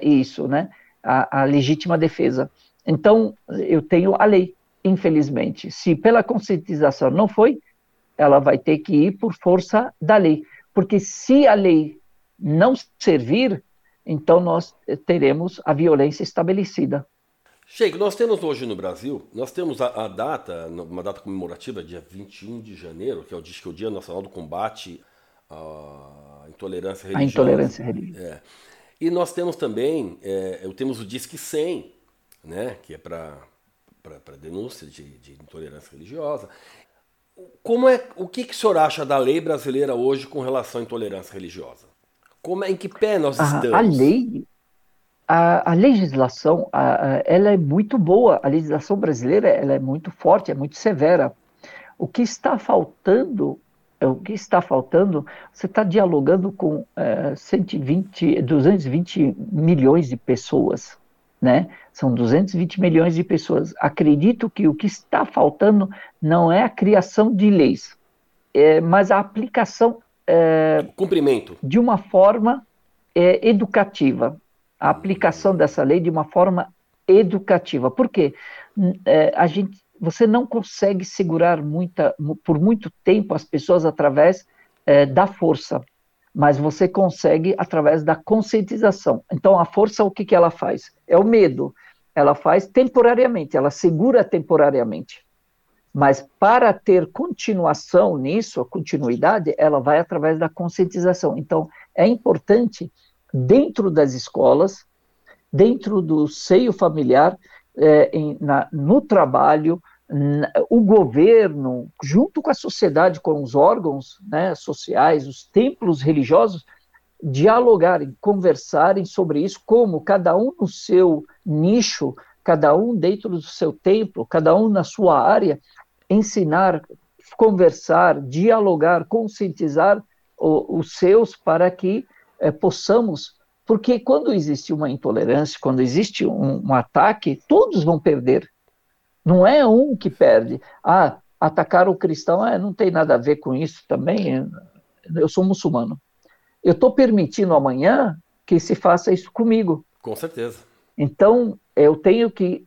isso, né? A legítima defesa. Então, eu tenho a lei, infelizmente. Se pela conscientização não foi, ela vai ter que ir por força da lei. Porque se a lei não servir, então nós teremos a violência estabelecida. Sheikh, nós temos hoje no Brasil, nós temos a data, uma data comemorativa, dia 21 de janeiro, que é o Disque 100, o Dia Nacional do Combate à Intolerância Religiosa. A intolerância religiosa. É. E nós temos também, temos o Disque 100, né, que é para denúncia de intolerância religiosa. O que o senhor acha da lei brasileira hoje com relação à intolerância religiosa? Em que pé nós estamos? A legislação, ela é muito boa. A legislação brasileira, ela é muito forte, é muito severa. O que está faltando, você está dialogando com 220 milhões de pessoas, né? São 220 milhões de pessoas. Acredito que o que está faltando não é a criação de leis, mas a aplicação cumprimento. De uma forma educativa. A aplicação dessa lei de uma forma educativa. Por quê? Você não consegue segurar por muito tempo as pessoas através da força, mas você consegue através da conscientização. Então, a força, o que que ela faz? É o medo. Ela faz temporariamente, ela segura temporariamente. Mas para ter continuação nisso, a continuidade, ela vai através da conscientização. Então, é importante, dentro das escolas, dentro do seio familiar, no trabalho, o governo, junto com a sociedade, com os órgãos, né, sociais, os templos religiosos, dialogarem, conversarem sobre isso, como cada um no seu nicho, cada um dentro do seu templo, cada um na sua área, ensinar, conversar, dialogar, conscientizar os seus para que possamos, porque quando existe uma intolerância, quando existe um ataque, todos vão perder. Não é um que perde. Atacar o cristão não tem nada a ver com isso também. Eu sou muçulmano. Eu estou permitindo amanhã que se faça isso comigo. Com certeza. Então, eu tenho que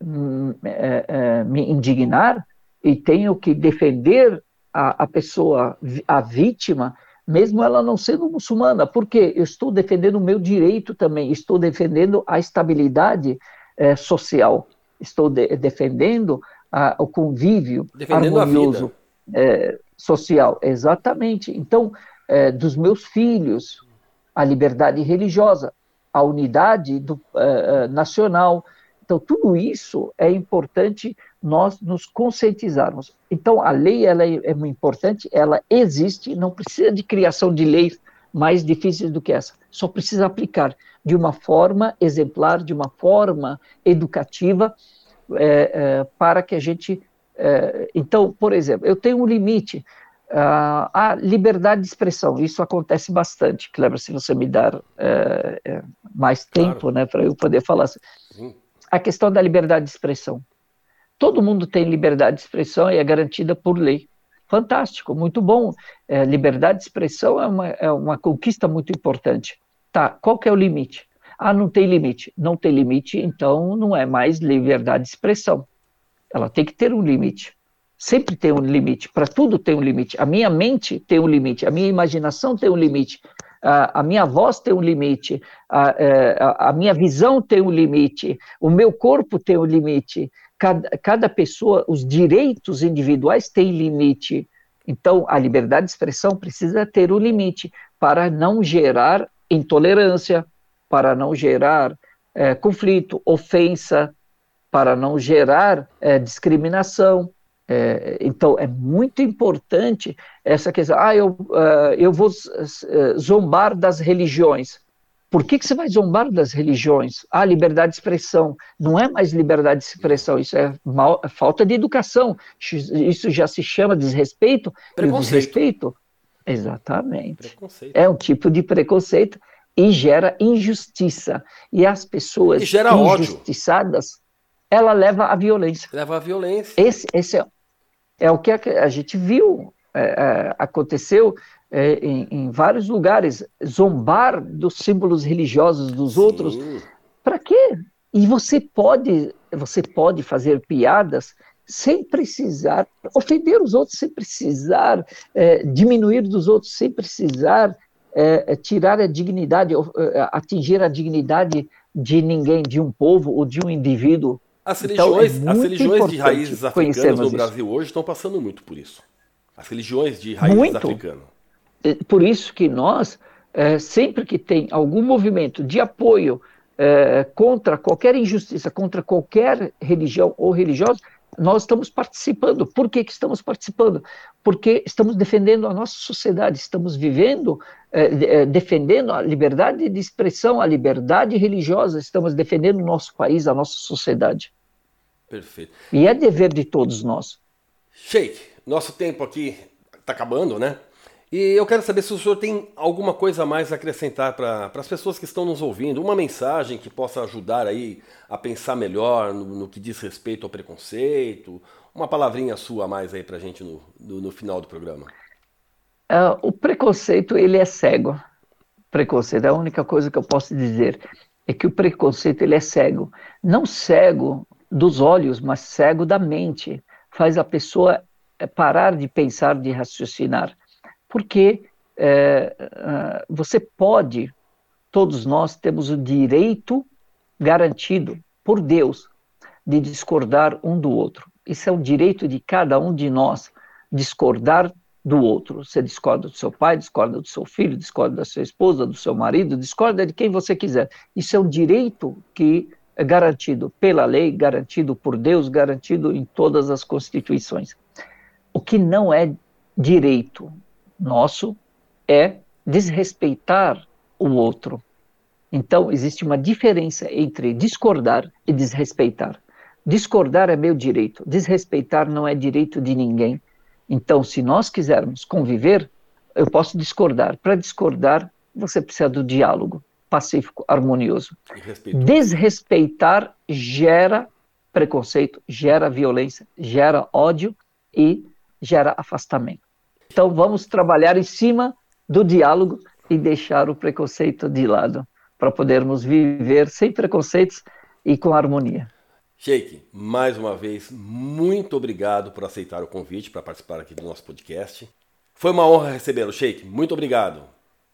me indignar e tenho que defender a pessoa, a vítima, mesmo ela não sendo muçulmana, porque eu estou defendendo o meu direito também, estou defendendo a estabilidade social, estou defendendo o convívio harmonioso social. Exatamente. Então, dos meus filhos, a liberdade religiosa, a unidade nacional. Então, tudo isso é importante nós nos conscientizarmos. Então, a lei ela é muito importante, ela existe, não precisa de criação de leis mais difíceis do que essa. Só precisa aplicar de uma forma exemplar, de uma forma educativa, para que a gente... Então, por exemplo, eu tenho um limite à liberdade de expressão. Isso acontece bastante, Kleber, se você me dar mais tempo, claro, né, para eu poder falar. Sim. A questão da liberdade de expressão. Todo mundo tem liberdade de expressão e é garantida por lei. Fantástico, muito bom. Liberdade de expressão é uma conquista muito importante. Tá, qual que é o limite? Não tem limite. Não tem limite, então não é mais liberdade de expressão. Ela tem que ter um limite. Sempre tem um limite. Para tudo tem um limite. A minha mente tem um limite. A minha imaginação tem um limite. A minha voz tem um limite, a minha visão tem um limite, o meu corpo tem um limite, cada pessoa, os direitos individuais têm limite. Então, a liberdade de expressão precisa ter um limite para não gerar intolerância, para não gerar conflito, ofensa, para não gerar discriminação. Então, é muito importante essa questão. Eu vou zombar das religiões. Por que você vai zombar das religiões? Liberdade de expressão. Não é mais liberdade de expressão, isso é falta de educação. Isso já se chama desrespeito. Preconceito. E o desrespeito, exatamente, preconceito. É um tipo de preconceito e gera injustiça. E as pessoas e gera injustiçadas, ódio. Ela leva à violência. Leva à violência. Esse é o que a gente viu, aconteceu... Em vários lugares, zombar dos símbolos religiosos dos outros, para quê? E você pode fazer piadas sem precisar ofender os outros, sem precisar diminuir dos outros, sem precisar tirar a dignidade, atingir a dignidade de ninguém, de um povo ou de um indivíduo. As religiões de raízes africanas no Brasil hoje estão passando muito por isso. As religiões de raízes africanas. Por isso que nós, sempre que tem algum movimento de apoio contra qualquer injustiça, contra qualquer religião ou religiosa, nós estamos participando. Por que estamos participando? Porque estamos defendendo a nossa sociedade, estamos vivendo, defendendo a liberdade de expressão, a liberdade religiosa, estamos defendendo o nosso país, a nossa sociedade. Perfeito. E é dever de todos nós. Sheikh, nosso tempo aqui está acabando, né? E eu quero saber se o senhor tem alguma coisa a mais a acrescentar para as pessoas que estão nos ouvindo, uma mensagem que possa ajudar aí a pensar melhor no que diz respeito ao preconceito, uma palavrinha sua a mais aí para a gente no final do programa. O preconceito, ele é cego. Preconceito, a única coisa que eu posso dizer é que o preconceito, ele é cego. Não cego dos olhos, mas cego da mente. Faz a pessoa parar de pensar, de raciocinar. Porque você pode, todos nós temos o direito garantido por Deus de discordar um do outro. Isso é um direito de cada um de nós, discordar do outro. Você discorda do seu pai, discorda do seu filho, discorda da sua esposa, do seu marido, discorda de quem você quiser. Isso é um direito que é garantido pela lei, garantido por Deus, garantido em todas as constituições. O que não é direito nosso é desrespeitar o outro. Então, existe uma diferença entre discordar e desrespeitar. Discordar é meu direito, desrespeitar não é direito de ninguém. Então, se nós quisermos conviver, eu posso discordar. Para discordar, você precisa do diálogo pacífico, harmonioso. Desrespeitar gera preconceito, gera violência, gera ódio e gera afastamento. Então, vamos trabalhar em cima do diálogo e deixar o preconceito de lado, para podermos viver sem preconceitos e com harmonia. Sheikh, mais uma vez, muito obrigado por aceitar o convite para participar aqui do nosso podcast. Foi uma honra recebê-lo, Sheikh. Muito obrigado.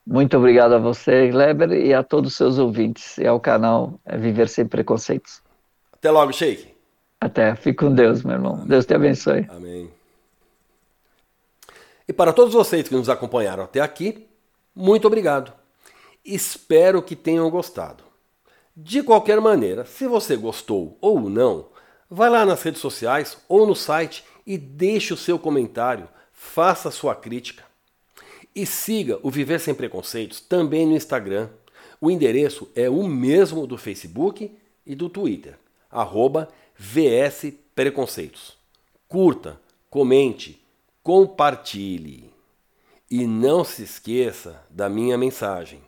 Muito obrigado a você, Kleber, e a todos os seus ouvintes e ao canal Viver Sem Preconceitos. Até logo, Sheikh. Até. Fique com Deus, meu irmão. Amém. Deus te abençoe. Amém. E para todos vocês que nos acompanharam até aqui, muito obrigado. Espero que tenham gostado. De qualquer maneira, se você gostou ou não, vai lá nas redes sociais ou no site e deixe o seu comentário, faça sua crítica. E siga o Viver Sem Preconceitos também no Instagram. O endereço é o mesmo do Facebook e do Twitter, @VSPreconceitos. Curta, comente, compartilhe e não se esqueça da minha mensagem.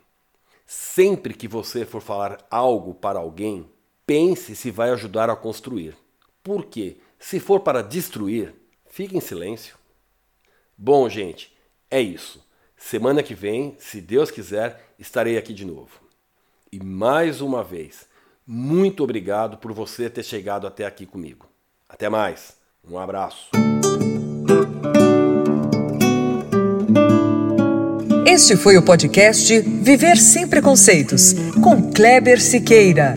Sempre que você for falar algo para alguém, pense se vai ajudar a construir. Porque se for para destruir, fique em silêncio. Bom, gente, é isso. Semana que vem, se Deus quiser, estarei aqui de novo. E mais uma vez, muito obrigado por você ter chegado até aqui comigo. Até mais. Um abraço. Este foi o podcast Viver Sem Preconceitos, com Kleber Siqueira.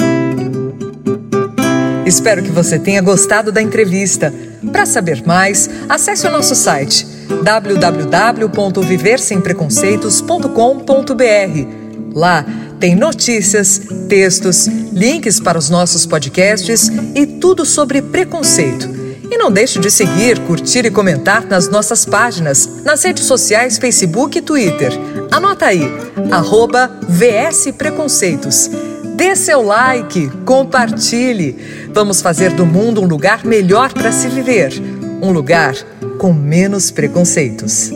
Espero que você tenha gostado da entrevista. Para saber mais, acesse o nosso site www.viversempreconceitos.com.br. Lá tem notícias, textos, links para os nossos podcasts e tudo sobre preconceito. E não deixe de seguir, curtir e comentar nas nossas páginas, nas redes sociais, Facebook e Twitter. Anota aí, @VSPreconceitos. Dê seu like, compartilhe. Vamos fazer do mundo um lugar melhor para se viver. Um lugar com menos preconceitos.